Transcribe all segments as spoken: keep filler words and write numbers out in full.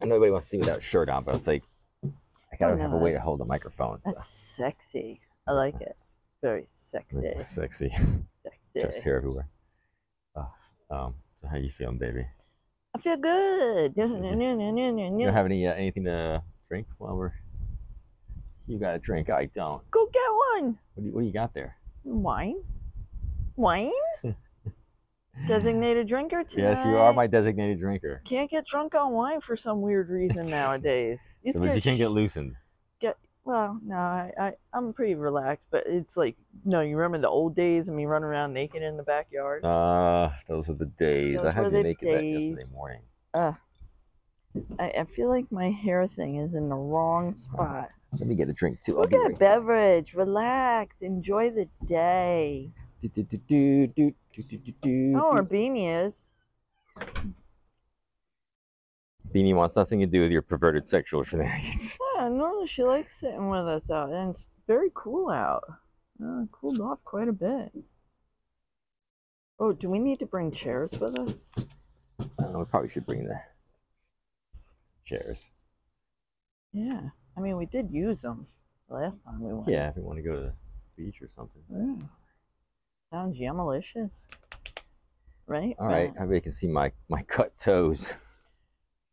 And nobody wants to see me without a shirt on, but I was like, I gotta oh, no, have a way to hold the microphone. So. That's sexy. I like it. Very sexy. Sexy. Sexy. Just hair everywhere. Oh, um, so how you feeling, baby? I feel good. You don't have any uh, anything to drink while we're? You got a drink? I don't. Go get one. What do you, what do you got there? Wine. Wine. Designated drinker tonight. Yes, you are my designated drinker. Can't get drunk on wine for some weird reason nowadays. You, but you can't get loosened. Get well, no, I, I I'm pretty relaxed, but it's like no, you remember the old days and me running around naked in the backyard? Ah, uh, those were the days. Those I had to naked that yesterday morning. Uh I, I feel like my hair thing is in the wrong spot. Uh, let me get a drink too. Look at a beverage. Relax. Enjoy the day. Do, do, do, do, do. Do, do, do, do, oh, or Beanie is. Beanie wants nothing to do with your perverted sexual shenanigans. Yeah, normally she likes sitting with us out, and it's very cool out. Uh, cooled off quite a bit. Oh, do we need to bring chairs with us? I don't know, we probably should bring the chairs. Yeah, I mean, we did use them the last time we went. Yeah, if we want to go to the beach or something. Yeah. Sounds yum-alicious, right? All right, uh, everybody can see my, my cut toes.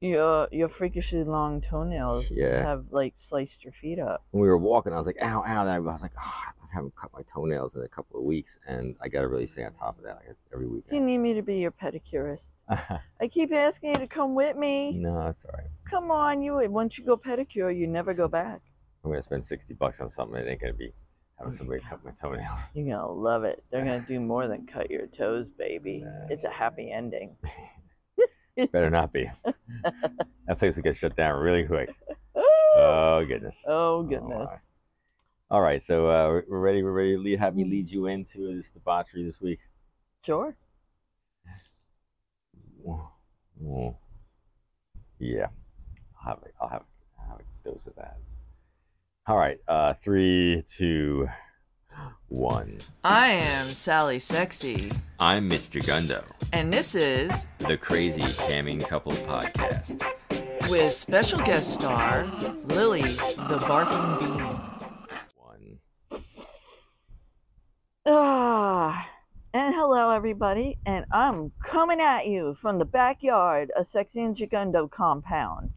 Your your freakishly long toenails yeah. have like sliced your feet up. When we were walking, I was like, ow, ow. And I was like, oh, I haven't cut my toenails in a couple of weeks, and I got to really stay on top of that like, every weekend. You need me to be your pedicurist. I keep asking you to come with me. No, it's all right. Come on, you. Once you go pedicure, you never go back. I'm going to spend sixty bucks on something that ain't going to be... Having somebody cut my toenails. You're gonna love it. They're gonna do more than cut your toes, baby. That's it's a happy ending. Better not be. That place will get shut down really quick. Oh goodness. Oh goodness. Oh, all right, so uh, we're ready. We're ready to lead, have me lead you into this debauchery this week. Sure. Yeah, I'll have. I'll have. I'll have a dose of that. All right, uh, three, two, one. I am Sally Sexy. I'm Mitch Jagundo. And this is The Crazy Camming Couple Podcast. With special guest star, Lily the Barking Bean. One. Ah, and hello, everybody. And I'm coming at you from the backyard of Sexy and Jagundo compound,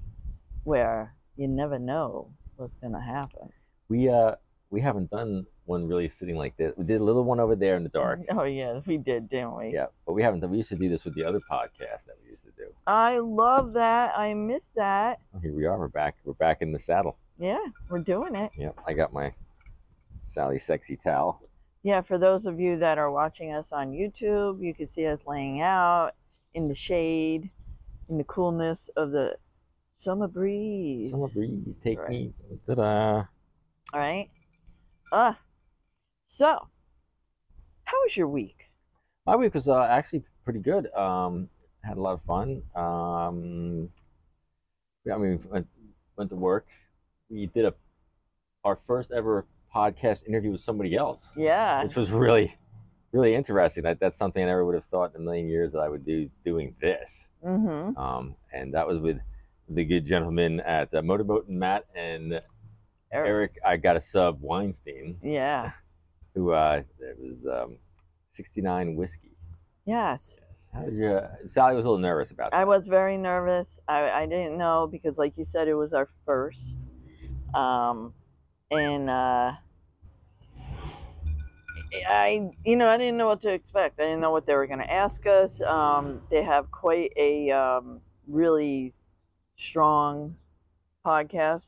where you never know what's gonna happen. We uh we haven't done one really sitting like this. We did a little one over there in the dark. Oh yeah, we did, didn't we? Yeah, but we haven't done. We used to do this with the other podcast that we used to do. I love that. I miss that. Well, here we are. We're back. We're back in the saddle. Yeah, we're doing it. Yep. I got my Sally Sexy towel. Yeah, for those of you that are watching us on YouTube, you can see us laying out in the shade, in the coolness of the summer breeze. Summer breeze, take right. me. Ta-da. All right. Uh, so, how was your week? My week was uh, actually pretty good. Um, had a lot of fun. Um, I mean, went, went to work. We did a our first ever podcast interview with somebody else. Yeah. Which was really, really interesting. That, that's something I never would have thought in a million years that I would do doing this. Mm-hmm. Um, and that was with the good gentleman at uh, Motorboat and Matt and Eric. Eric, I got a sub Weinstein. Yeah. Who uh, it was um, sixty-nine Whiskey. Yes. yes. How did you? Uh, Sally was a little nervous about that. I was very nervous. I, I didn't know because, like you said, it was our first. Um, and uh, I, you know, I didn't know what to expect. I didn't know what they were going to ask us. Um, they have quite a um, really strong podcast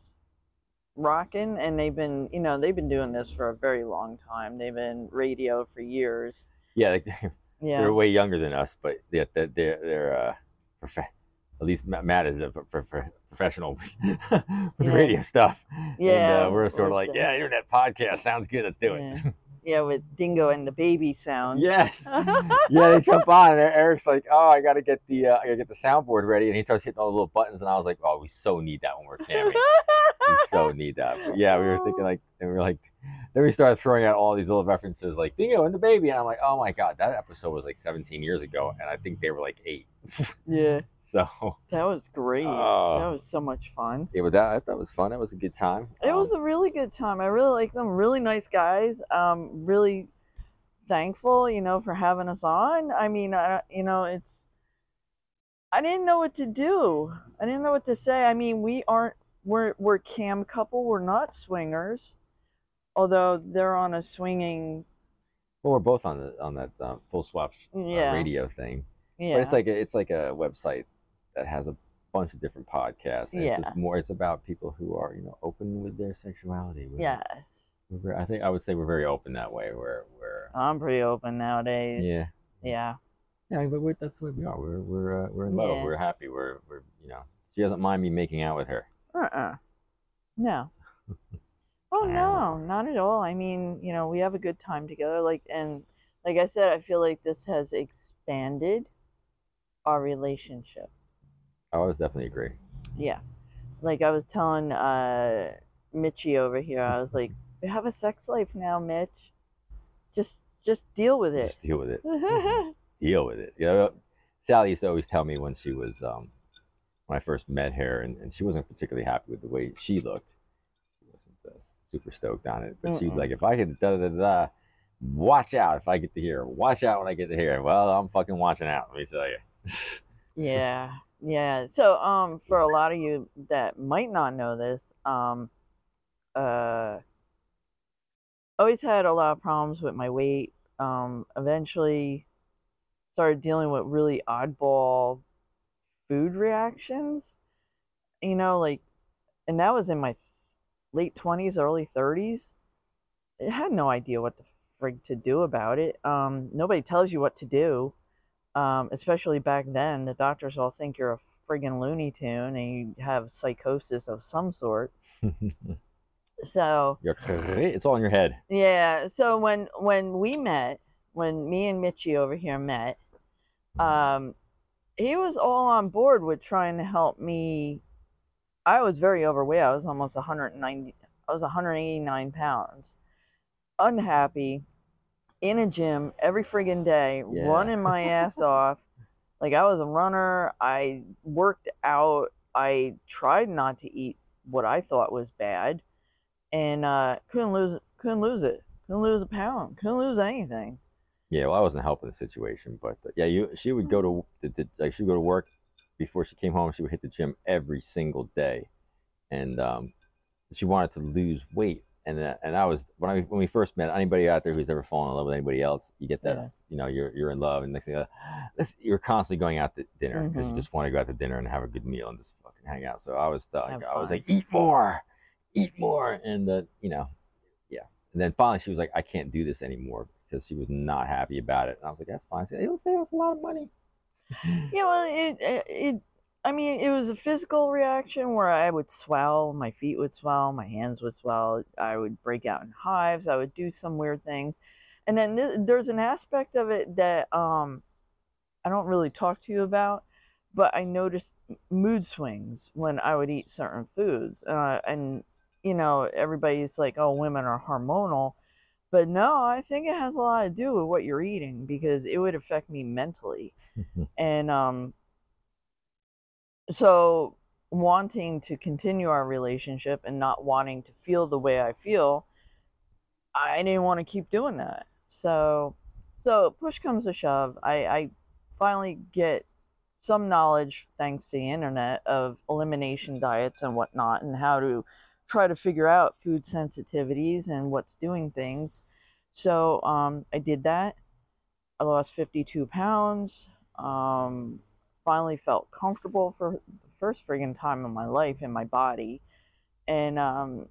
rocking, and they've been, you know, they've been doing this for a very long time. They've been radio for years. Yeah, like they're, yeah. they're way younger than us, but yeah, they're they're, they're uh, prof- at least Matt is a pro- pro- professional with yeah. radio stuff. Yeah, and, uh, we're sort of like, the... yeah, internet podcast sounds good. Let's do yeah. it. Yeah, with Dingo and the Baby sound. Yes. Yeah, they jump on, and Eric's like, "Oh, I gotta get the, uh, I gotta get the soundboard ready," and he starts hitting all the little buttons, and I was like, "Oh, we so need that when we're camming. We so need that." But yeah, we were thinking like, and we were like, then we started throwing out all these little references like Dingo and the Baby, and I'm like, "Oh my god, that episode was like seventeen years ago, and I think they were like eight." Yeah. So that was great. Uh, that was so much fun. Yeah, but that, I thought it was fun. It was a good time. It um, was a really good time. I really like them. Really nice guys. Um, really thankful, you know, for having us on. I mean, I, you know, it's. I didn't know what to do. I didn't know what to say. I mean, we aren't. We're we're a cam couple. We're not swingers, although they're on a swinging. Well, we're both on the on that uh, full swap uh, yeah. radio thing. Yeah. But it's like a, it's like a website that has a bunch of different podcasts. And yeah. It's just more. It's about people who are, you know, open with their sexuality. We're, yeah. We're, I think I would say we're very open that way. We're we're. I'm pretty open nowadays. Yeah. Yeah. Yeah, but we're, that's the way we are. We're we're uh, we're in love. Yeah. We're happy. We're we're you know, she doesn't mind me making out with her. Uh-uh. No. Oh, no, not at all. I mean, you know, we have a good time together. Like, and like I said, I feel like this has expanded our relationship. I always definitely agree. Yeah. Like I was telling uh, Mitchie over here, I was like, we have a sex life now, Mitch. Just just deal with it. Just deal with it. Deal with it. You know, Sally used to always tell me when she was... Um, when I first met her, and, and she wasn't particularly happy with the way she looked. She wasn't uh, super stoked on it, but mm-mm. She's like, if I could da da da, watch out if I get to here. Watch out when I get to here. Well, I'm fucking watching out, let me tell you. Yeah, yeah. So, um, for a lot of you that might not know this, um, uh, always had a lot of problems with my weight. Um, eventually, started dealing with really oddball food reactions, you know, like, and that was in my late twenties, early thirties. I had no idea what the frig to do about it. Um, nobody tells you what to do, um, especially back then. The doctors all think you're a friggin' Looney Tune and you have psychosis of some sort. So you're crazy. It's all in your head. Yeah. So when when we met, when me and Mitchie over here met, um. he was all on board with trying to help me. I was very overweight. I was almost one hundred ninety. I was one hundred eighty-nine pounds. Unhappy. In a gym every friggin' day. Yeah. Running my ass off. Like, I was a runner. I worked out. I tried not to eat what I thought was bad. And uh, couldn't lose Couldn't lose it. Couldn't lose a pound. Couldn't lose anything. Yeah, well, I wasn't helping the situation, but uh, yeah, you. She would go to the, the, like she would go to work. Before she came home, she would hit the gym every single day, and um, she wanted to lose weight. And uh, and I was when I when we first met. Anybody out there who's ever fallen in love with anybody else, you get that, yeah. you know, you're you're in love, and next thing you know, you're constantly going out to dinner because mm-hmm. you just want to go out to dinner and have a good meal and just fucking hang out. So I was uh, like, I was like, eat more, eat more, and uh, you know, yeah. And then finally, she was like, I can't do this anymore. Because she was not happy about it, and I was like, "That's fine. It'll save us a lot of money." Yeah, well, it, it, it, I mean, it was a physical reaction where I would swell, my feet would swell, my hands would swell, I would break out in hives, I would do some weird things, and then th there's an aspect of it that um, I don't really talk to you about, but I noticed mood swings when I would eat certain foods, uh, and you know, everybody's like, "Oh, women are hormonal." But no, I think it has a lot to do with what you're eating, because it would affect me mentally. And um, so wanting to continue our relationship and not wanting to feel the way I feel, I didn't want to keep doing that. So so push comes to shove. I, I finally get some knowledge, thanks to the internet, of elimination diets and whatnot and how to try to figure out food sensitivities and what's doing things. So um, I did that. I lost fifty-two pounds. Um, finally felt comfortable for the first friggin' time in my life in my body, and um,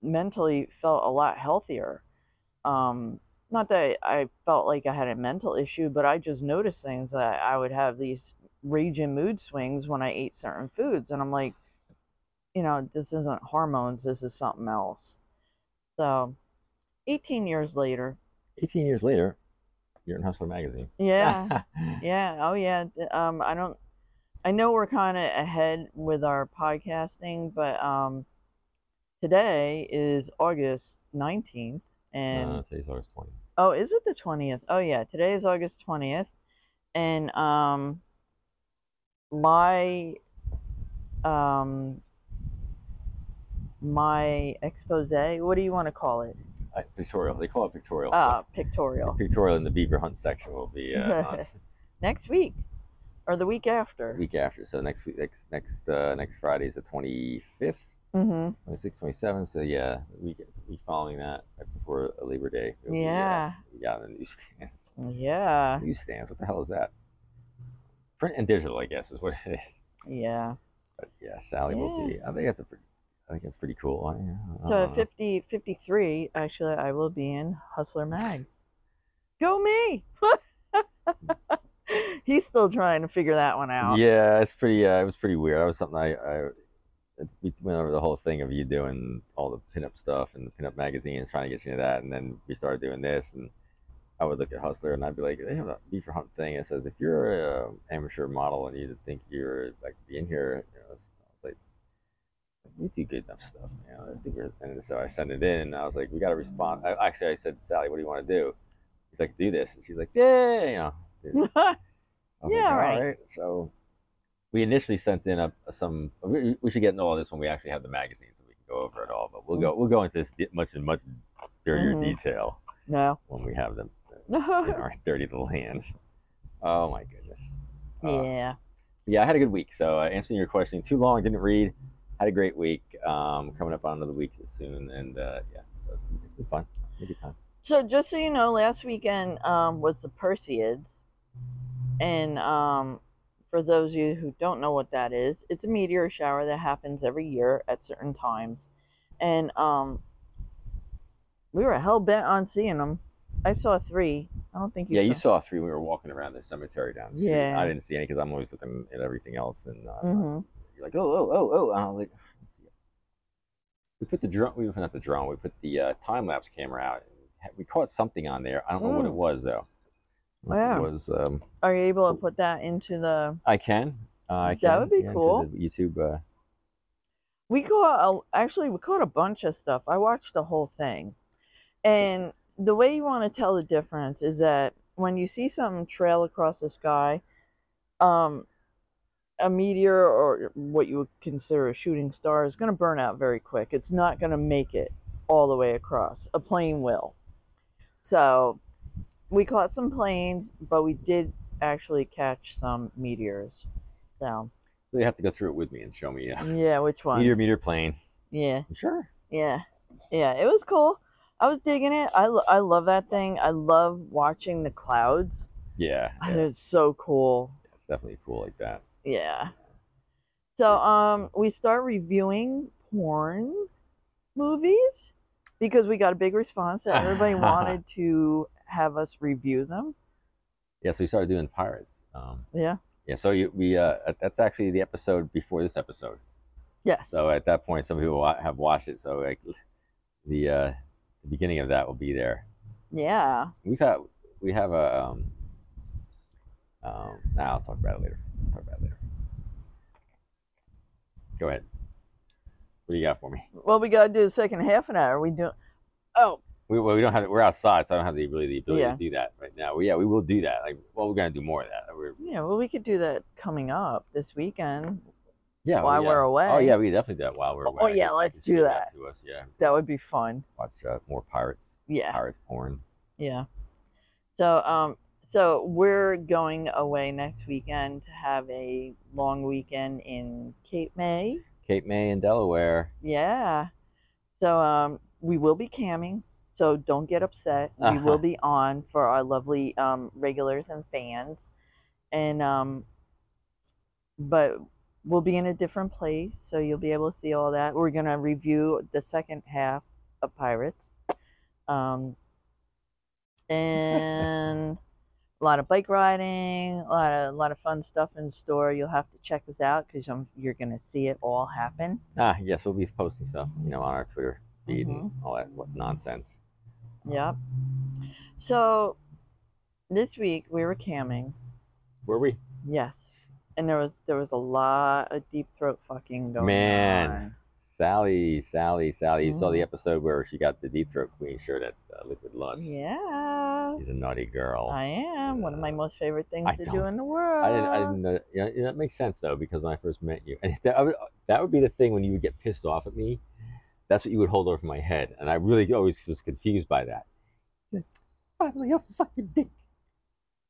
mentally felt a lot healthier. Um, not that I felt like I had a mental issue, but I just noticed things that I would have these raging mood swings when I ate certain foods, and I'm like, you know, this isn't hormones, this is something else. So, eighteen years later. eighteen years later, you're in Hustler magazine. Yeah. Yeah. Oh, yeah. Um, I don't, I know we're kind of ahead with our podcasting, but um, today is August nineteenth. And no, today's August twentieth. Oh, is it the twentieth? Oh, yeah. Today is August twentieth. And um, my um my expose, what do you want to call it? Uh, pictorial. They call it pictorial. Ah, uh, pictorial. The pictorial in the beaver hunt section will be uh, on next week, or the week after. Week after. So next week, next next uh, next Friday is the twenty-fifth. Mm-hmm. twenty-sixth, twenty-seventh. So yeah, we we following that right before Labor Day. It'll yeah. Be, uh, we got the newsstands. Yeah. Newsstands. What the hell is that? Print and digital, I guess, is what it is. Yeah. But yeah, Sally yeah. will be. I think that's a pretty. I think it's pretty cool. I, so at fifty, fifty-three, actually, I will be in Hustler Mag. Go me! He's still trying to figure that one out. Yeah, it's pretty. Uh, it was pretty weird. That was something I, I we went over the whole thing of you doing all the pinup stuff and the pinup magazine and trying to get you into that, and then we started doing this. And I would look at Hustler and I'd be like, they have a beaver hunt thing. It says if you're an amateur model and you think you're like be in here. You know, we do good enough stuff, you know. I think we're, and so I sent it in, and I was like, "We got to respond." I, actually, I said, "Sally, what do you want to do?" He's like, "Do this," and she's like, "Yeah, you know." I was yeah, like, all right. right. So we initially sent in a, a some. We, we should get into all this when we actually have the magazine, so we can go over it all. But we'll go. We'll go into this much in much dirtier mm-hmm. detail. No. When we have them in our dirty little hands. Oh my goodness. Uh, yeah. Yeah, I had a good week. So uh, answering your question, too long, didn't read. Had a great week. Um, coming up on another week soon, and uh, yeah, so it's been fun. It's been a good time. So just so you know, last weekend um, was the Perseids, and um, for those of you who don't know what that is, it's a meteor shower that happens every year at certain times, and um, we were hell bent on seeing them. I saw three. I don't think you. Yeah, saw. you saw three. We were walking around the cemetery down the street. Yeah, I didn't see any because I'm always looking at everything else and. Uh, mm-hmm. You're like, oh, oh, oh, oh. And I was like, we put the drone, we put not the drone, we put the uh, time lapse camera out. And we caught something on there. I don't know mm. what it was, though. Yeah. It was, um, Are you able to put that into the. I can. Uh, I that can, would be yeah, cool. YouTube. Uh... We caught, a, actually, we caught a bunch of stuff. I watched the whole thing. And the way you want to tell the difference is that when you see something trail across the sky, um, a meteor or what you would consider a shooting star is going to burn out very quick. It's not going to make it all the way across. A plane will. So we caught some planes, but we did actually catch some meteors. So, so you have to go through it with me and show me. Uh, yeah, which one? Meteor, meteor, plane. Yeah. You sure? Yeah. Yeah, it was cool. I was digging it. I, lo I love that thing. I love watching the clouds. Yeah. yeah. It's so cool. Yeah, it's definitely cool like that. Yeah. So um we start reviewing porn movies because we got a big response that everybody wanted to have us review them. Yeah, so we started doing Pirates. Um Yeah. Yeah, so you, we uh that's actually the episode before this episode. Yes. So at that point some people have watched it, so like the uh the beginning of that will be there. Yeah. We've had we have a um um nah, I'll talk about it later. Talk about it later. Go ahead. What do you got for me? Well, we gotta do the second half of that. Are we doing? Oh. We well, we don't have it. We're outside, so I don't have the really the ability yeah. to do that right now. Well, yeah, we will do that. Like, well, we're gonna do more of that. We're... Yeah, well, we could do that coming up this weekend. Yeah. While well, yeah. we're away. Oh yeah, we could definitely do that while we're away. Oh yeah, let's do that. that. To us, yeah. That would be fun. Watch uh, more pirates. Yeah. Pirates porn. Yeah. So um. So we're going away next weekend to have a long weekend in Cape May. Cape May in Delaware. Yeah. So um, we will be camming, so don't get upset. Uh-huh. We will be on for our lovely um, regulars and fans. and um, But we'll be in a different place, so you'll be able to see all that. We're going to review the second half of Pirates. Um, and... A lot of bike riding, a lot of a lot of fun stuff in the store. You'll have to check us out because you're going to see it all happen. Ah, yes, we'll be posting stuff, you know, on our Twitter feed mm-hmm. and all that what nonsense. Yep. So this week we were camming. Were we? Yes. And there was there was a lot of deep throat fucking going Man. on. Man, Sally, Sally, Sally. Mm-hmm. You saw the episode where she got the deep throat queen shirt at uh, Liquid Lust. Yeah. girl. She's a naughty girl. I am. And, one of my most favorite things I to do in the world. I didn't, I didn't know. You know, that makes sense, though, because when I first met you, and that, would, that would be the thing when you would get pissed off at me. That's what you would hold over my head. And I really always was confused by that. Why somebody else suck your dick?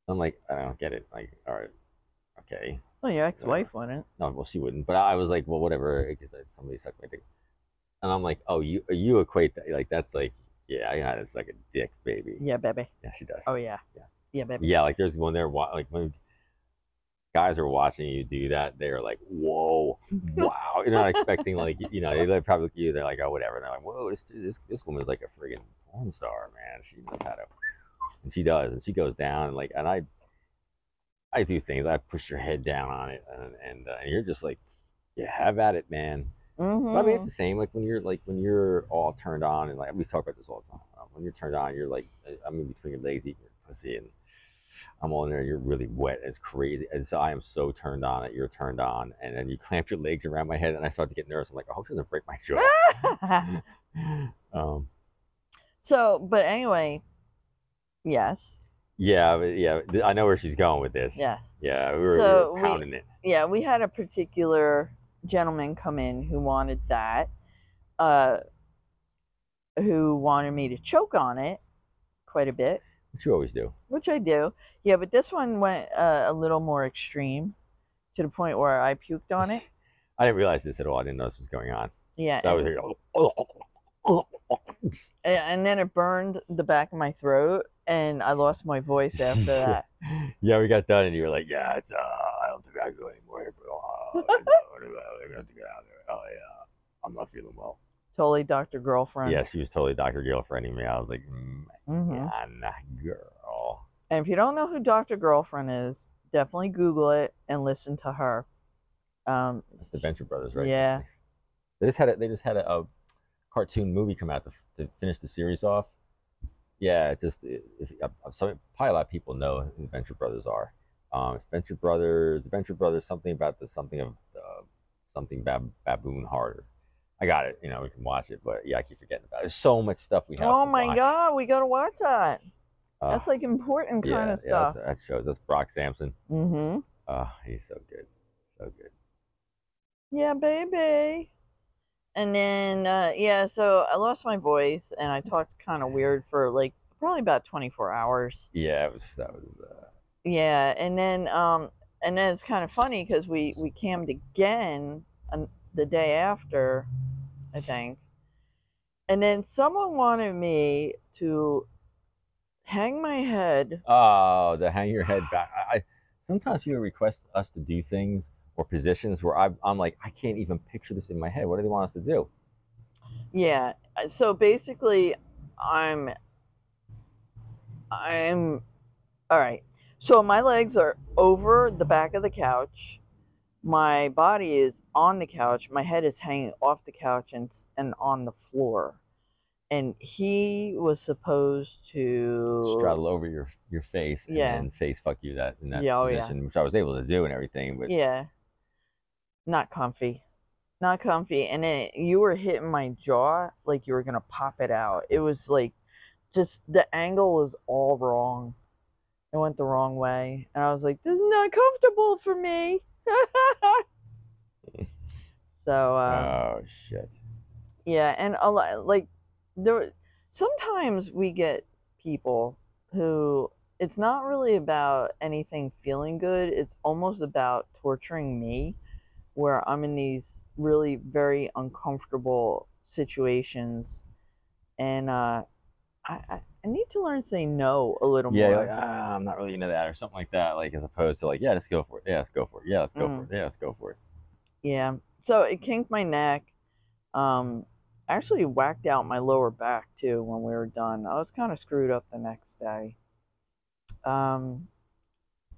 I'm like, I don't get it. Like, all right, okay. Well, your ex-wife so, wouldn't. No, well, she wouldn't. But I was like, well, whatever. Somebody sucked my dick. And I'm like, oh, you you equate that. Like, that's like, yeah, I got it. It's like a dick, baby. Yeah, baby. Yeah, she does. Oh, yeah. Yeah, yeah baby. Yeah, like there's one there, like when guys are watching you do that, they're like, whoa, wow. You're not expecting, like, you know, they probably look at you, they're like, oh, whatever. And they're like, whoa, this, this, this woman's like a friggin' porn star, man. She knows how to. And she does. And she goes down. And, like, and I I do things. I push your head down on it. And, and, uh, and you're just like, yeah, have at it, man. Mm-hmm. But I mean, it's the same. Like when you're like when you're all turned on, and like we talk about this all the time. Um, when you're turned on, you're like, I'm in between your legs eating your pussy, and I'm all in there. And you're really wet. And it's crazy, and so I am so turned on that you're turned on, and then you clamp your legs around my head, and I start to get nervous. I'm like, I hope she doesn't break my jaw. um. So, but anyway, yes. Yeah, but yeah. I know where she's going with this. Yes. Yeah, we were, so we were pounding we, it. Yeah, we had a particular gentleman come in who wanted that, uh, who wanted me to choke on it quite a bit. Which you always do. Which I do. Yeah, but this one went uh, a little more extreme, to the point where I puked on it. I didn't realize this at all. I didn't know this was going on. Yeah. So I was like, oh, oh, oh. And then it burned the back of my throat, and I lost my voice after that. Yeah, we got done, and you were like, yeah, it's, uh, I don't think I go anymore. But, uh, I have to get out of there. Oh yeah, I'm not feeling well. Totally Doctor Girlfriend. Yeah, she was totally Doctor Girlfriending me. I was like, mm, mm-hmm. I'm not girl. And if you don't know who Doctor Girlfriend is, definitely Google it and listen to her. Um, That's the Venture Brothers, right? Yeah. They just had a, they just had a, a cartoon movie come out to, to finish the series off. Yeah, it's just it, it, some probably a lot of people know who the Venture Brothers are. Um, Venture Brothers, the Venture Brothers, something about the something of. Uh, Something bab- baboon harder. I got it. You know, we can watch it, but yeah, I keep forgetting about it. There's so much stuff we have. Oh my watch. God, we gotta watch that. Uh, that's like important yeah, kind of yeah, stuff. Yeah, that shows. That's Brock Sampson. Mm-hmm. Oh, he's so good, so good. Yeah, baby. And then uh, yeah, so I lost my voice and I talked kind of weird for like probably about twenty-four hours. Yeah, it was. That was. Uh... Yeah, and then um. And then it's kind of funny because we, we cammed again on the day after, I think. And then someone wanted me to hang my head. Oh, the hang your head back. I, I sometimes you request us to do things or positions where I, I'm like, I can't even picture this in my head. What do they want us to do? Yeah. So basically, I'm, I'm, all right. So my legs are over the back of the couch. My body is on the couch. My head is hanging off the couch and, and on the floor. And he was supposed to... straddle over your, your face and yeah. then face fuck you that, in that yeah, oh, position, yeah. which I was able to do and everything. But... yeah. Not comfy. Not comfy. And then you were hitting my jaw like you were going to pop it out. It was like just the angle was all wrong. It went the wrong way, and I was like, this is not comfortable for me. So, uh, oh, shit. Yeah, and a lot, like, there, sometimes we get people who, it's not really about anything feeling good, it's almost about torturing me, where I'm in these really very uncomfortable situations, and, uh, I, I I need to learn to say no a little yeah, more. Yeah, like, ah, I'm not really into that or something like that. Like, as opposed to like, yeah, let's go for it. Yeah, let's go for it. Yeah, let's go mm. for it. Yeah, let's go for it. Yeah. So it kinked my neck. Um, I actually whacked out my lower back too when we were done. I was kind of screwed up the next day. Um,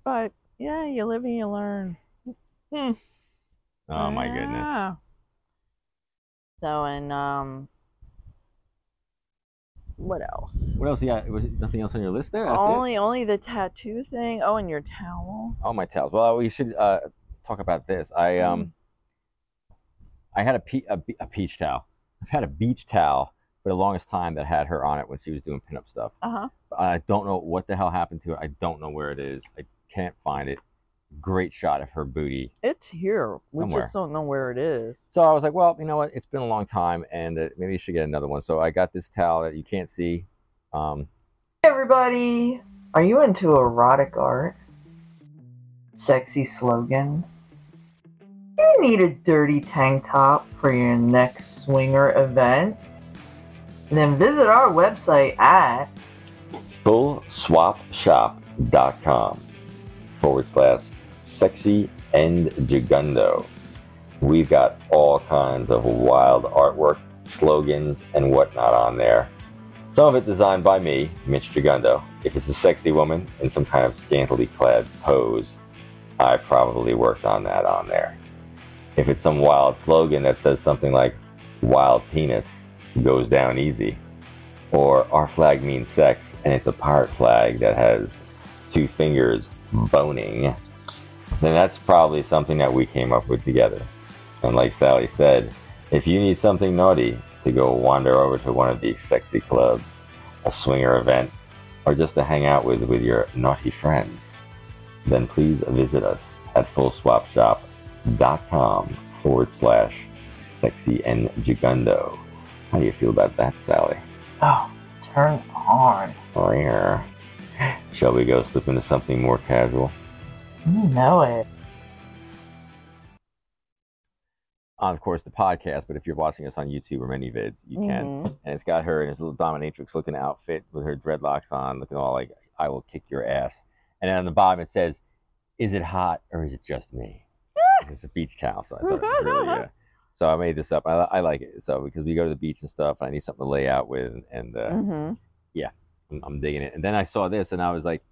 but yeah, you live and you learn. Hmm. Oh my yeah. goodness. So and um. What else? What else? Yeah, was nothing else on your list there? That's only, it. only the tattoo thing. Oh, and your towel. Oh, my towels. Well, we should uh, talk about this. I um, I had a, pe- a, be- a peach towel. I've had a beach towel for the longest time that had her on it when she was doing pinup stuff. Uh huh. I don't know what the hell happened to it. I don't know where it is. I can't find it. Great shot of her booty. It's here. We somewhere. Just don't know where it is. So I was like, well, you know what? It's been a long time, and uh, maybe you should get another one. So I got this towel that you can't see. Um, hey, everybody. Are you into erotic art? Sexy slogans? You need a dirty tank top for your next swinger event? Then visit our website at Full Swap Shop dot com forward slash sexy and Jagundo. We've got all kinds of wild artwork, slogans, and whatnot on there. Some of it designed by me, Mitch Jagundo. If it's a sexy woman in some kind of scantily clad pose, I probably worked on that on there. If it's some wild slogan that says something like, wild penis goes down easy, or our flag means sex and it's a pirate flag that has two fingers boning, then that's probably something that we came up with together. And like Sally said, if you need something naughty to go wander over to one of these sexy clubs, a swinger event, or just to hang out with, with your naughty friends, then please visit us at Full Swap Shop dot com forward slash sexy and Jagundo. How do you feel about that, Sally? Oh, turn on. Rare. Shall we go slip into something more casual? You know it. On, of course, the podcast, but if you're watching us on YouTube or many vids, you mm-hmm. can. And it's got her in this little dominatrix-looking outfit with her dreadlocks on, looking all like, I will kick your ass. And then on the bottom it says, is it hot or is it just me? It's a beach towel, so I thought it was really... Uh, So I made this up. I, I like it. So because we go to the beach and stuff, and I need something to lay out with, and uh, mm-hmm. yeah, I'm, I'm digging it. And then I saw this, and I was like,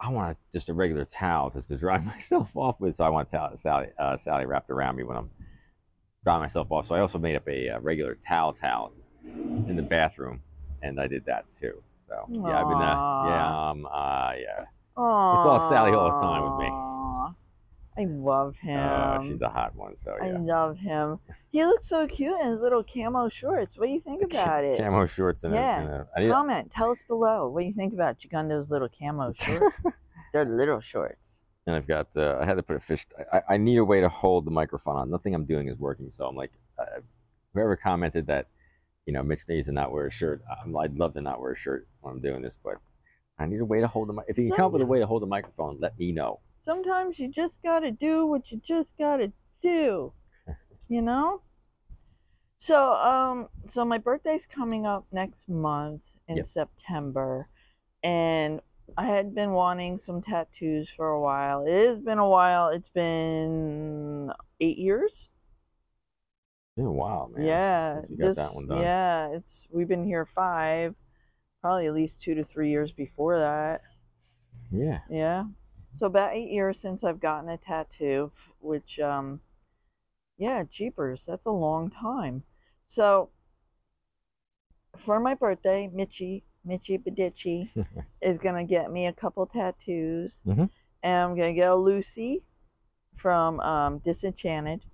I want just a regular towel just to dry myself off with. So I want a towel, Sally, uh, Sally wrapped around me when I'm drying myself off. So I also made up a uh, regular towel towel in the bathroom, and I did that too. So yeah, aww. I've been uh, yeah, um, uh, yeah. Aww. It's all Sally all the time with me. I love him. Oh, she's a hot one, so yeah. I love him. He looks so cute in his little camo shorts. What do you think about it? Camo shorts. And yeah. A, and a, Comment. A... Tell us below. What do you think about Jagundo's little camo shorts? They're little shorts. And I've got, uh, I had to put a fish, I, I need a way to hold the microphone on. Nothing I'm doing is working, so I'm like, uh, whoever commented that, you know, Mitch needs to not wear a shirt. I'm, I'd love to not wear a shirt when I'm doing this, but I need a way to hold the mic. If you can Sometimes. come up with a way to hold the microphone, let me know. Sometimes you just gotta do what you just gotta do, you know? So, um, so my birthday's coming up next month in yep. September, and I had been wanting some tattoos for a while. It has been a while. It's been eight years. It's been a while, man. Yeah. Since you got this, that one done. Yeah, it's, we've been here five, probably at least two to three years before that. Yeah. Yeah. So about eight years since I've gotten a tattoo, which, um, yeah, jeepers, that's a long time. So for my birthday, Mitchie, Mitchie Baditchie is going to get me a couple tattoos. Mm-hmm. And I'm going to get a Lucy from um, Disenchanted.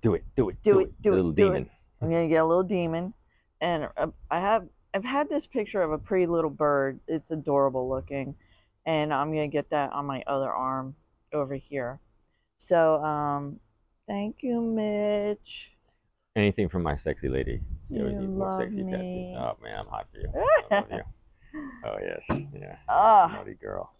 Do it, do it, do, do it, it, do little it, do demon. It. I'm going to get a little demon. And uh, I have, I've had this picture of a pretty little bird. It's adorable looking. And I'm going to get that on my other arm over here. So, um, thank you, Mitch. Anything from my sexy lady. She you always needs more sexy me. tattoos. Oh, man, I'm hot for you. I love you. Oh, yes. Yeah. Uh, Naughty girl.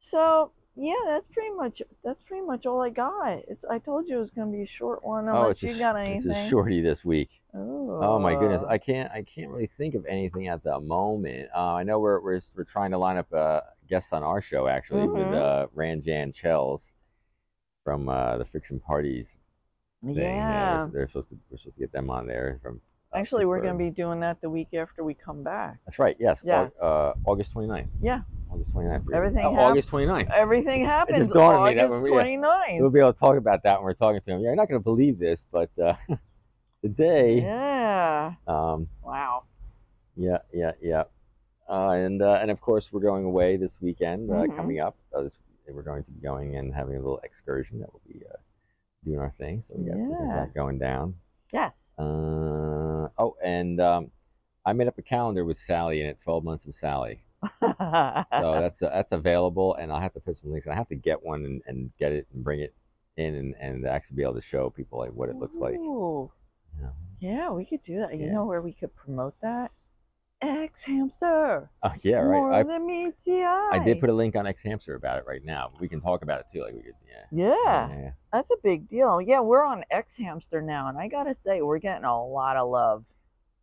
So, yeah, that's pretty much that's pretty much all I got. It's I told you it was going to be a short one unless oh, you a, got anything. It's a shorty this week. Ooh. Oh my goodness, I can't I can't really think of anything at the moment. Uh, I know we're we're we're trying to line up uh, guests on our show actually mm-hmm. with uh, Ranjan Chells from uh, the Fiction Parties. Thing. Yeah, uh, they're, they're supposed to we're supposed to get them on there from. Uh, actually, Pittsburgh. We're going to be doing that the week after we come back. That's right. Yes. Yes. Uh, August twenty-ninth. Yeah. August twenty-ninth. Everything oh, hap- August twenty-ninth. Everything happens. It just dawned me that when we, yeah, we'll be able to talk about that when we're talking to him. Yeah, you're not going to believe this, but uh, today. Yeah. Um, wow. Yeah, yeah, yeah. Uh, and uh, and of course we're going away this weekend uh, mm-hmm. coming up. Uh, this, we're going to be going and having a little excursion that will be uh, doing our thing. So we got yeah. that going down. Yes. Uh, oh, and. Um, I made up a calendar with Sally in it, twelve months of Sally. So that's a, that's available, and I'll have to put some links. And I have to get one and, and get it and bring it in and, and actually be able to show people like what it looks like. Ooh. Yeah. Yeah, we could do that. You yeah. know where we could promote that? X Hamster. Oh yeah, right. More I, than meets the eye. I did put a link on X Hamster about it right now. But we can talk about it too. Like we could, yeah. Yeah, yeah, yeah. That's a big deal. Yeah, we're on X Hamster now, and I gotta say, we're getting a lot of love.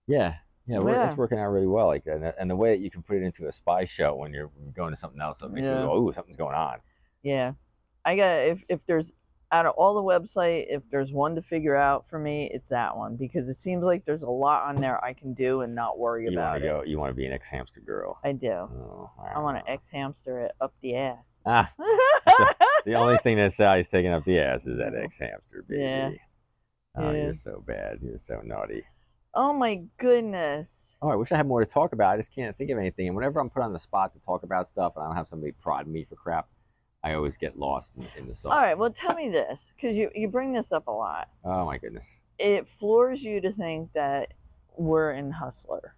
Yeah, yeah, we're, yeah. it's working out really well. Like, and the, and the way that you can put it into a spy show when you're going to something else, that makes yeah. you go, ooh, something's going on. Yeah, I got if if there's. Out of all the website, if there's one to figure out for me, it's that one, because it seems like there's a lot on there I can do and not worry you about wanna go, it. You want to be an ex-hamster girl. I do. Oh, I, I want to ex-hamster it up the ass. Ah, the, the only thing that Sally's taking up the ass is that ex-hamster, baby. Yeah. Oh, yeah. You're so bad. You're so naughty. Oh, my goodness. Oh, I wish I had more to talk about. I just can't think of anything. And whenever I'm put on the spot to talk about stuff and I don't have somebody prodding me for crap, I always get lost in, in the song. All right, well, tell me this, because you, you bring this up a lot. Oh, my goodness. It floors you to think that we're in Hustler.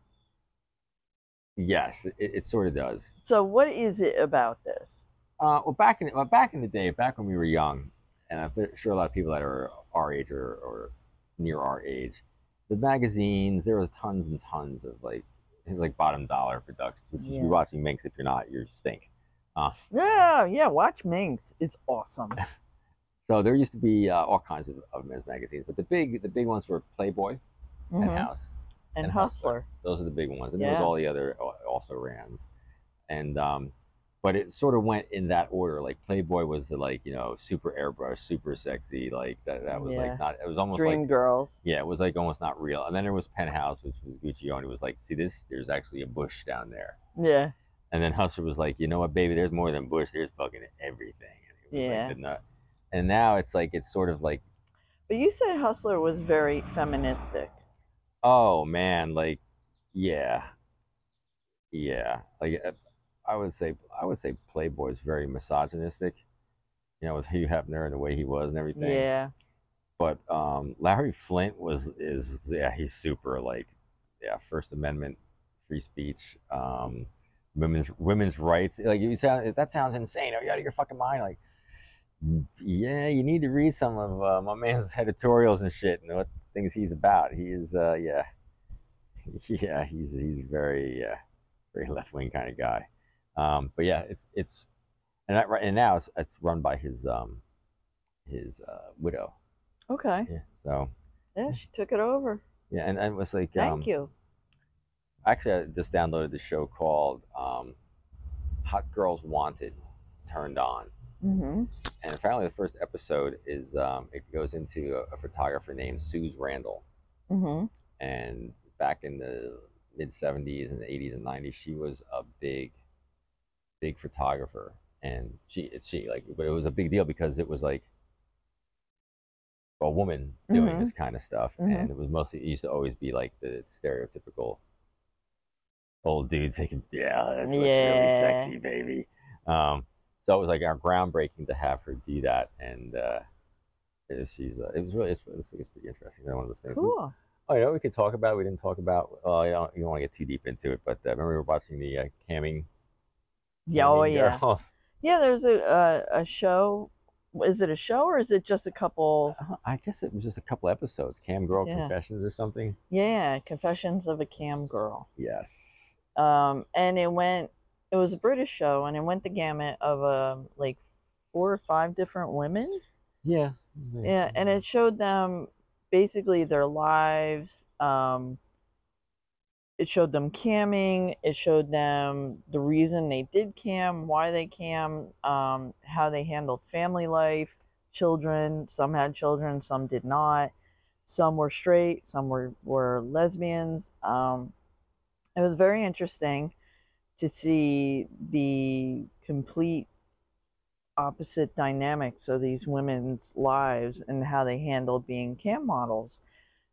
Yes, it, it sort of does. So what is it about this? Uh, well, back in, well, back in the day, back when we were young, and I'm sure a lot of people that are our age or, or near our age, the magazines, there was tons and tons of, like, like bottom dollar productions, which yeah. is, you're watching Minx. If you're not, you're stink. Uh, yeah, yeah, watch Minx. It's awesome. So there used to be uh, all kinds of, of men's magazines, but the big the big ones were Playboy, mm-hmm. Penthouse, and, and Hustler. Hustler. Those are the big ones, and yeah. there's all the other also rans. And um, but it sort of went in that order. Like Playboy was the like you know super airbrush, super sexy. Like that that was yeah. like not. It was almost Dream like, Girls. Yeah, it was like almost not real. And then there was Penthouse, which was Gucci owned. It was like, see this? There's actually a bush down there. Yeah. And then Hustler was like, you know what, baby, there's more than bush. There's fucking everything. And it was yeah. Like the nut. And now it's like, it's sort of like. But you said Hustler was very feministic. Oh, man. Like, yeah. Yeah. Like, I would say, I would say Playboy is very misogynistic, you know, with Hugh Hefner and the way he was and everything. Yeah. But um, Larry Flint was, is, yeah, he's super like, yeah, First Amendment, free speech. Um, Women's women's rights, like you sound, that sounds insane. Are you out of your fucking mind? Like, yeah, you need to read some of uh, my man's editorials and shit, and what things he's about. He is, uh, yeah, yeah, he's he's very, uh, very left wing kind of guy. Um, but yeah, it's it's, and that right and now it's it's run by his um, his uh, widow. Okay. Yeah, so. Yeah, she took it over. Yeah, and, and it was like. Thank um, you. Actually, I just downloaded the show called um, Hot Girls Wanted, Turned On. Mm-hmm. And apparently the first episode is, um, it goes into a, a photographer named Suze Randall. Mm-hmm. And back in the mid seventies and the eighties and nineties, she was a big, big photographer. And she, it's she, like, but it was a big deal because it was like a woman doing mm-hmm. this kind of stuff. Mm-hmm. And it was mostly, it used to always be like the stereotypical old dude thinking, yeah, that's what's yeah. really sexy, baby. Um, so it was like our groundbreaking to have her do that, and uh, it was, she's uh, it was really it's, it's, it's pretty interesting. One of those things. Cool. Oh, you know, we could talk about. We didn't talk about. Uh, you don't, you don't want to get too deep into it, but uh, remember we were watching the uh, camming. Yeah, oh yeah, girls. Yeah. There's a a show. Is it a show or is it just a couple? Uh, I guess it was just a couple episodes. Cam Girl yeah. Confessions or something. Yeah, Confessions of a Cam Girl. Yes. Um, and it went, it was a British show, and it went the gamut of, um, like four or five different women. Yeah. Yeah. And it showed them basically their lives. Um, it showed them camming. It showed them the reason they did cam, why they cam, um, how they handled family life, children. Some had children, some did not. Some were straight, some were, were lesbians. Um, It was very interesting to see the complete opposite dynamics of these women's lives and how they handled being cam models.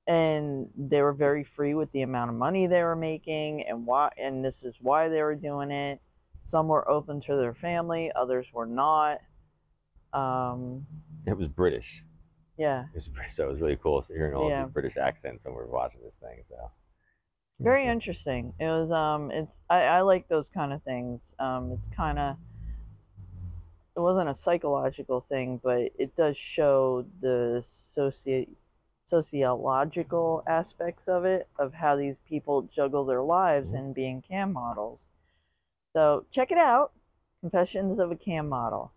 And they were very free with the amount of money they were making and why, and this is why they were doing it. Some were open to their family, others were not. Um, it was British. Yeah. It was British, so it was really cool hearing all yeah. of the British accents when we were watching this thing, so. Very interesting. It was, um, it's, I, I like those kind of things. Um, it's kind of, it wasn't a psychological thing, but it does show the soci sociological aspects of it, of how these people juggle their lives and being cam models. So check it out. Confessions of a Cam Model.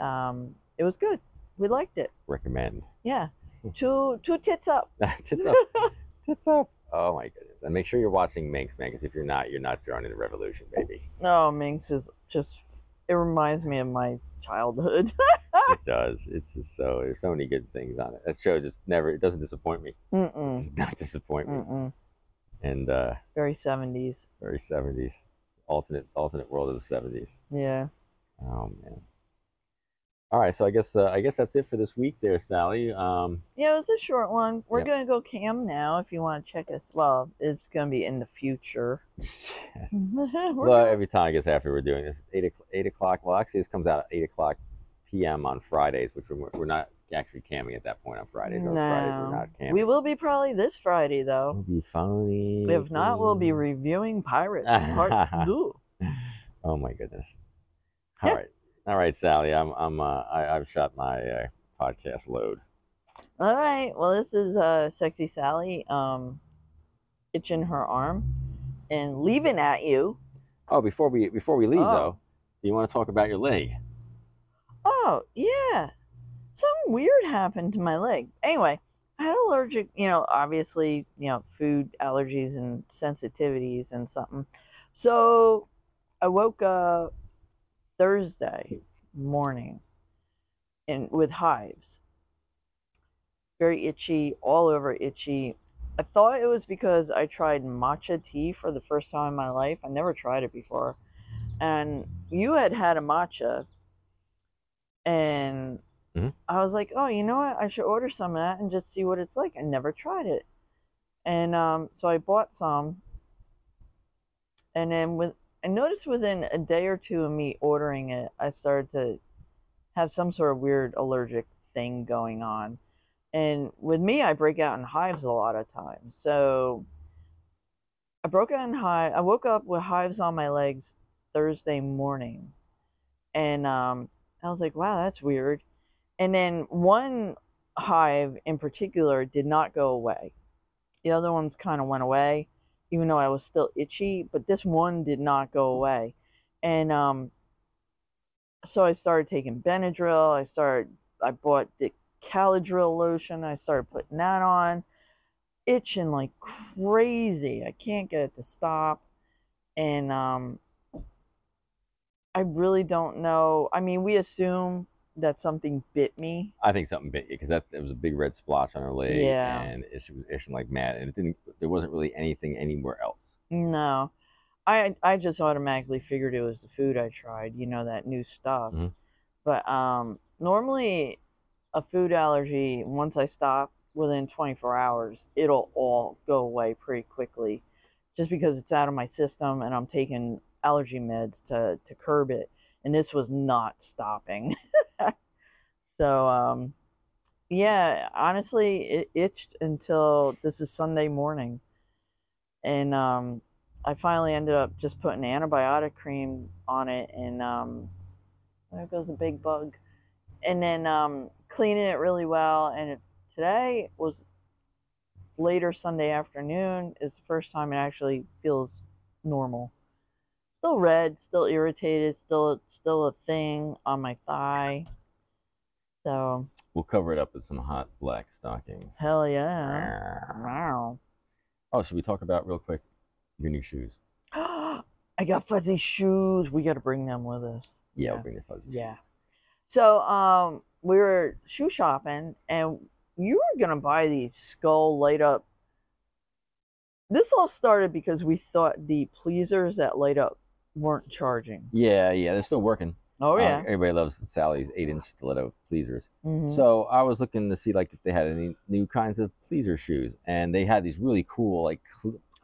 Um, it was good. We liked it. Recommend. Yeah. Two, two tits up. Tits up. Tits up. Oh my goodness. And make sure you're watching Minx, man, because if you're not, you're not joining the revolution, baby. No, oh, Minx is just, it reminds me of my childhood. It does. It's just so, there's so many good things on it. That show just never, it doesn't disappoint me. Mm-mm. It does not disappoint me. Mm-mm. And, uh. Very seventies. Very seventies. Alternate, alternate world of the seventies. Yeah. Oh, man. All right, so I guess uh, I guess that's it for this week there, Sally. Um, yeah, it was a short one. We're yep. going to go cam now if you want to check us. Well, it's going to be in the future. Yes. Well, every time I guess after we're doing this, eight, eight o'clock. Well, actually, this comes out at eight o'clock p m on Fridays, which we're, we're not actually camming at that point on Fridays. No. On Fridays, we're not camming. We will be probably this Friday, though. We'll be funny. If not, we'll be reviewing Pirates Part two. Oh, my goodness. All right. All right, Sally. I'm I'm uh, I, I've shot my uh, podcast load. All right. Well, this is uh, Sexy Sally, um, itching her arm and leaving at you. Oh, before we before we leave oh. though, do you want to talk about your leg? Oh yeah, something weird happened to my leg. Anyway, I had allergic, you know, obviously, you know, food allergies and sensitivities and something. So I woke up Thursday morning and with hives, very itchy, all over itchy. I thought it was because I tried matcha tea for the first time in my life. I never tried it before, and you had had a matcha, and mm-hmm. I was like, oh, you know what, I should order some of that and just see what it's like. I never tried it, and um so I bought some, and then with I noticed within a day or two of me ordering it, I started to have some sort of weird allergic thing going on. And with me, I break out in hives a lot of times. So I broke out in hives. I woke up with hives on my legs Thursday morning. And um, I was like, wow, that's weird. And then one hive in particular did not go away. The other ones kind of went away, even though I was still itchy, but this one did not go away. And um, so I started taking Benadryl. I started, I bought the Caladryl lotion. I started putting that on, itching like crazy. I can't get it to stop. And um, I really don't know. I mean, we assume that something bit me. I think something bit you because that it was a big red splotch on her leg, yeah. And it was itching like mad, and it didn't. There wasn't really anything anywhere else. No, I I just automatically figured it was the food I tried. You know, that new stuff. Mm-hmm. But um, normally, a food allergy, once I stop within twenty-four hours, it'll all go away pretty quickly, just because it's out of my system, and I'm taking allergy meds to to curb it. And this was not stopping. So, um, yeah, honestly, it itched until this is Sunday morning. And um, I finally ended up just putting antibiotic cream on it. And um, there goes a big bug. And then um, cleaning it really well. And it, today was later Sunday afternoon. It's the first time it actually feels normal. Still red, still irritated, still, still a thing on my thigh. So we'll cover it up with some hot black stockings. Hell yeah. Wow. Oh, should we talk about real quick your new shoes? I got fuzzy shoes. We got to bring them with us. Yeah, yeah. We'll bring the fuzzy yeah. shoes. So um, we were shoe shopping, and you were going to buy these skull light up. This all started because we thought the pleasers that light up weren't charging. Yeah, yeah. They're still working. Oh yeah, um, everybody loves Sally's eight-inch stiletto pleasers. Mm-hmm. So I was looking to see like if they had any new kinds of pleaser shoes, and they had these really cool like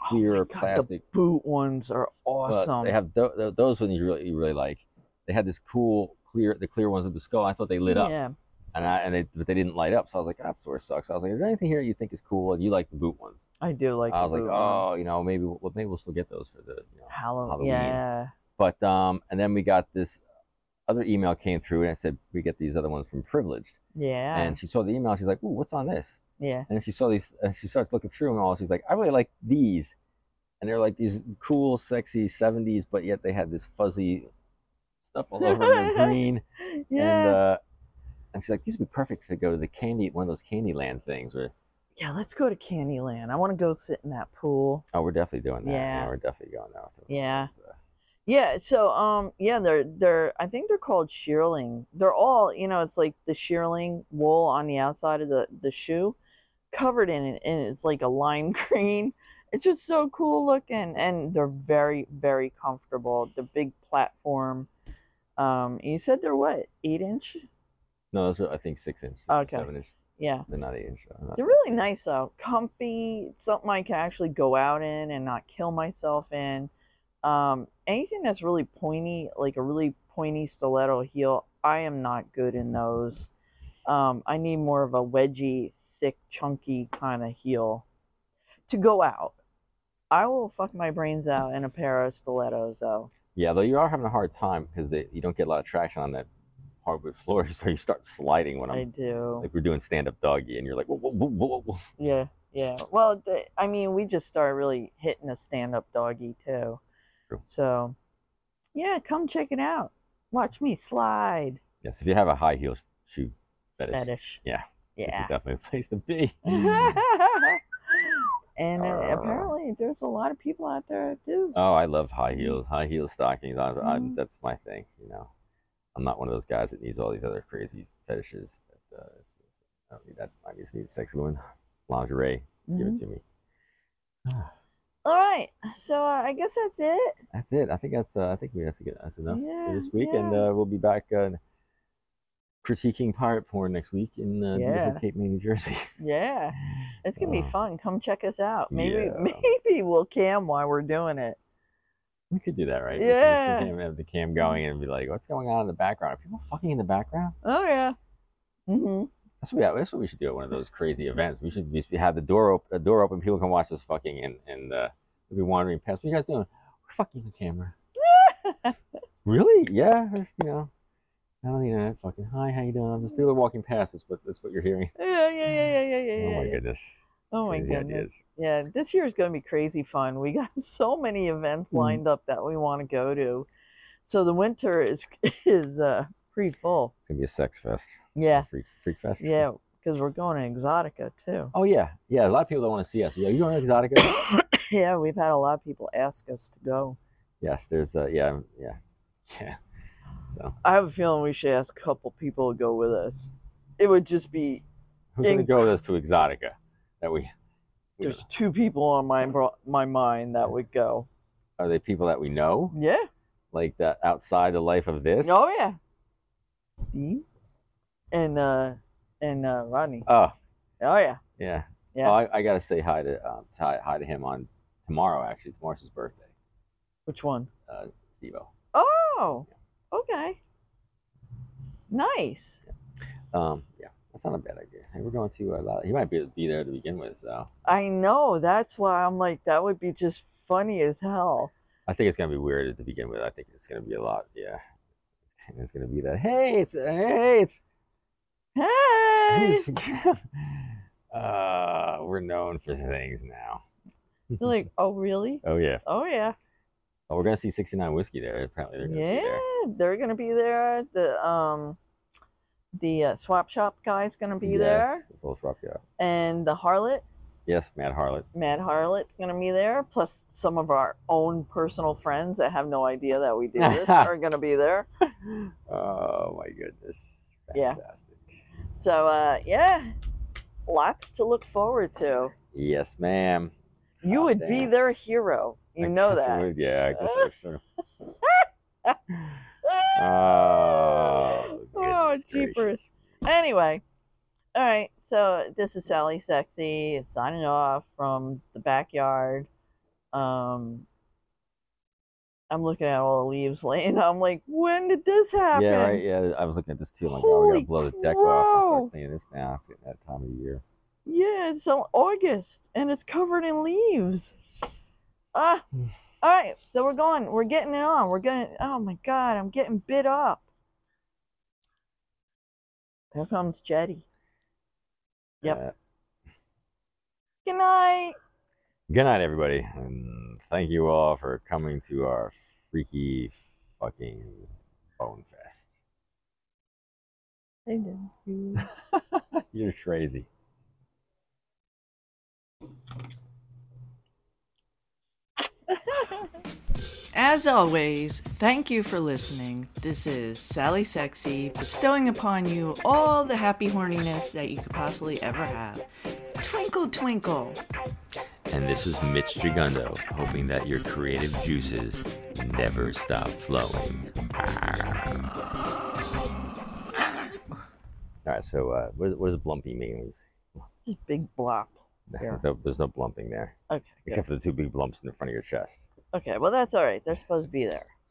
clear oh God, plastic the boot ones are awesome. But they have th th those ones you really you really like. They had this cool clear the clear ones with the skull. I thought they lit up. Yeah, and I and they but they didn't light up. So I was like, that sort of sucks. I was like, is there anything here you think is cool? And you like the boot ones. I do like. I was like, oh, you know, maybe we'll maybe we'll still get those for the you know, Halloween. Halloween. Yeah. But um, and then we got this other email came through, and I said, we get these other ones from Privileged. Yeah. And she saw the email. She's like, ooh, what's on this? Yeah. And she saw these, and she starts looking through them all. She's like, I really like these, and they're like these cool, sexy seventies, but yet they had this fuzzy stuff all over them, green. Yeah. And, uh, and she's like, these would be perfect to go to the candy, one of those Candyland things where. Yeah, let's go to Candyland. I want to go sit in that pool. Oh, we're definitely doing that. Yeah, yeah we're definitely going out. Yeah. So. Yeah, so, um, yeah, they're, they're, I think they're called shearling. They're all, you know, it's like the shearling wool on the outside of the, the shoe covered in it, and it's like a lime green. It's just so cool looking, and they're very, very comfortable. The big platform. Um, you said they're what, eight inch? No, those are, I think, six inch. Okay. Seven inch. Yeah. They're not eight inch. They're, they're really nice, though. Comfy, something I can actually go out in and not kill myself in. Um, anything that's really pointy, like a really pointy stiletto heel, I am not good in those. Um, I need more of a wedgie, thick, chunky kind of heel to go out. I will fuck my brains out in a pair of stilettos, though. Yeah, though you are having a hard time because you don't get a lot of traction on that hardwood floor, so you start sliding when I'm, I do. Like we're doing stand-up doggy, and you're like, whoa, whoa, whoa, whoa, whoa. Yeah, yeah. Well, th- I mean, we just started really hitting a stand-up doggy, too. So, yeah, come check it out. Watch me slide. Yes, if you have a high heel shoe fetish. Fetish. Yeah. Yeah. This is definitely a place to be. And uh, apparently there's a lot of people out there that do. Oh, I love high heels. High heel stockings. I, mm-hmm. I'm, that's my thing, you know. I'm not one of those guys that needs all these other crazy fetishes. That, uh, I don't need that. I just need a sexy one. Lingerie. Mm-hmm. Give it to me. All right, so uh, I guess that's it. That's it. I think that's. Uh, I think we have to get that's enough yeah, for this week, yeah. and uh, we'll be back uh, critiquing pirate porn next week in uh, yeah. Cape May, New Jersey. Yeah, it's gonna uh, be fun. Come check us out. Maybe yeah. maybe we'll cam while we're doing it. We could do that, right? Yeah. We should have the cam going and be like, "What's going on in the background? Are people fucking in the background?" Oh yeah. Mhm. That's what, we, that's what we should do at one of those crazy events. We should just have the door open. The door open. People can watch this fucking and and uh, we'll be wandering past. What are you guys doing? We're fucking the camera. Really? Yeah. Just, you know, I don't need that fucking. Hi, how you doing? I'm just people are walking past. That's what that's what you're hearing. Yeah, yeah, yeah, yeah, yeah, yeah. Oh my yeah. goodness. Oh my crazy goodness. Ideas. Yeah, this year is going to be crazy fun. We got so many events lined mm. up that we want to go to. So the winter is is uh, pretty full. It's gonna be a sex fest. Yeah. Freak, freak fest. Yeah, because we're going to Exotica too. Oh yeah, yeah. A lot of people don't want to see us. Yeah, you going to Exotica? Yeah, we've had a lot of people ask us to go. Yes, there's uh, yeah, yeah, yeah. So I have a feeling we should ask a couple people to go with us. It would just be. Who's inc- gonna go with us to Exotica? That we. we there's know. two people on my my mind that would go. Are they people that we know? Yeah. Like that outside the life of this. Oh yeah. Mm-hmm. And uh, and uh, Rodney. Oh, oh yeah. Yeah. Yeah. Oh, I, I gotta say hi to um, hi, hi to him on tomorrow. Actually, tomorrow's his birthday. Which one? Uh, Steve-O. Oh. Yeah. Okay. Nice. Yeah. Um. Yeah. That's not a bad idea. Hey, we're going to a lot. He might be be there to begin with. So. I know. That's why I'm like that would be just funny as hell. I think it's gonna be weird to begin with. I think it's gonna be a lot. Yeah. And it's gonna be that. Hey, it's hey, it's. Hey! uh, we're known for things now. You're like, oh, really? Oh, yeah. Oh, yeah. Oh, we're going to see sixty-nine Whiskey there. Apparently, they're going to yeah, be there. Yeah, they're going to be there. The um, the uh, swap shop guy's going to be yes, there. The Full Swap, yeah. And the Harlot. Yes, Mad Harlot. Mad Harlot's going to be there. Plus, some of our own personal friends that have no idea that we do this are going to be there. Oh, my goodness. Fantastic. Yeah. So, uh, yeah, lots to look forward to. Yes, ma'am. You oh, would damn. be their hero. You I know that. Would, yeah, I guess that's true. Oh, oh jeepers. Anyway, all right, so this is Sally Sexy signing off from the backyard. Um, I'm looking at all the leaves laying. I'm like, when did this happen? Yeah, right. Yeah, I was looking at this too. I'm like, oh, we gotta blow the deck off and start cleaning this now at that time of year. Yeah, it's August, and it's covered in leaves. Ah, all right, so we're going. We're getting it on. We're getting, oh, my God, I'm getting bit up. Here comes Jetty. Yep. Uh, Good night. Good night, everybody, and thank you all for coming to our freaky fucking bone fest. I love you. You're crazy. As always, thank you for listening. This is Sally Sexy, bestowing upon you all the happy horniness that you could possibly ever have. Twinkle, twinkle. And this is Mitch Jagundo, hoping that your creative juices never stop flowing. All right, so uh, what, what does blumpy mean? Just big blop. Yeah. No, there's no blumping there. Okay. Except good. For the two big blumps in the front of your chest. Okay, well, that's all right. They're supposed to be there.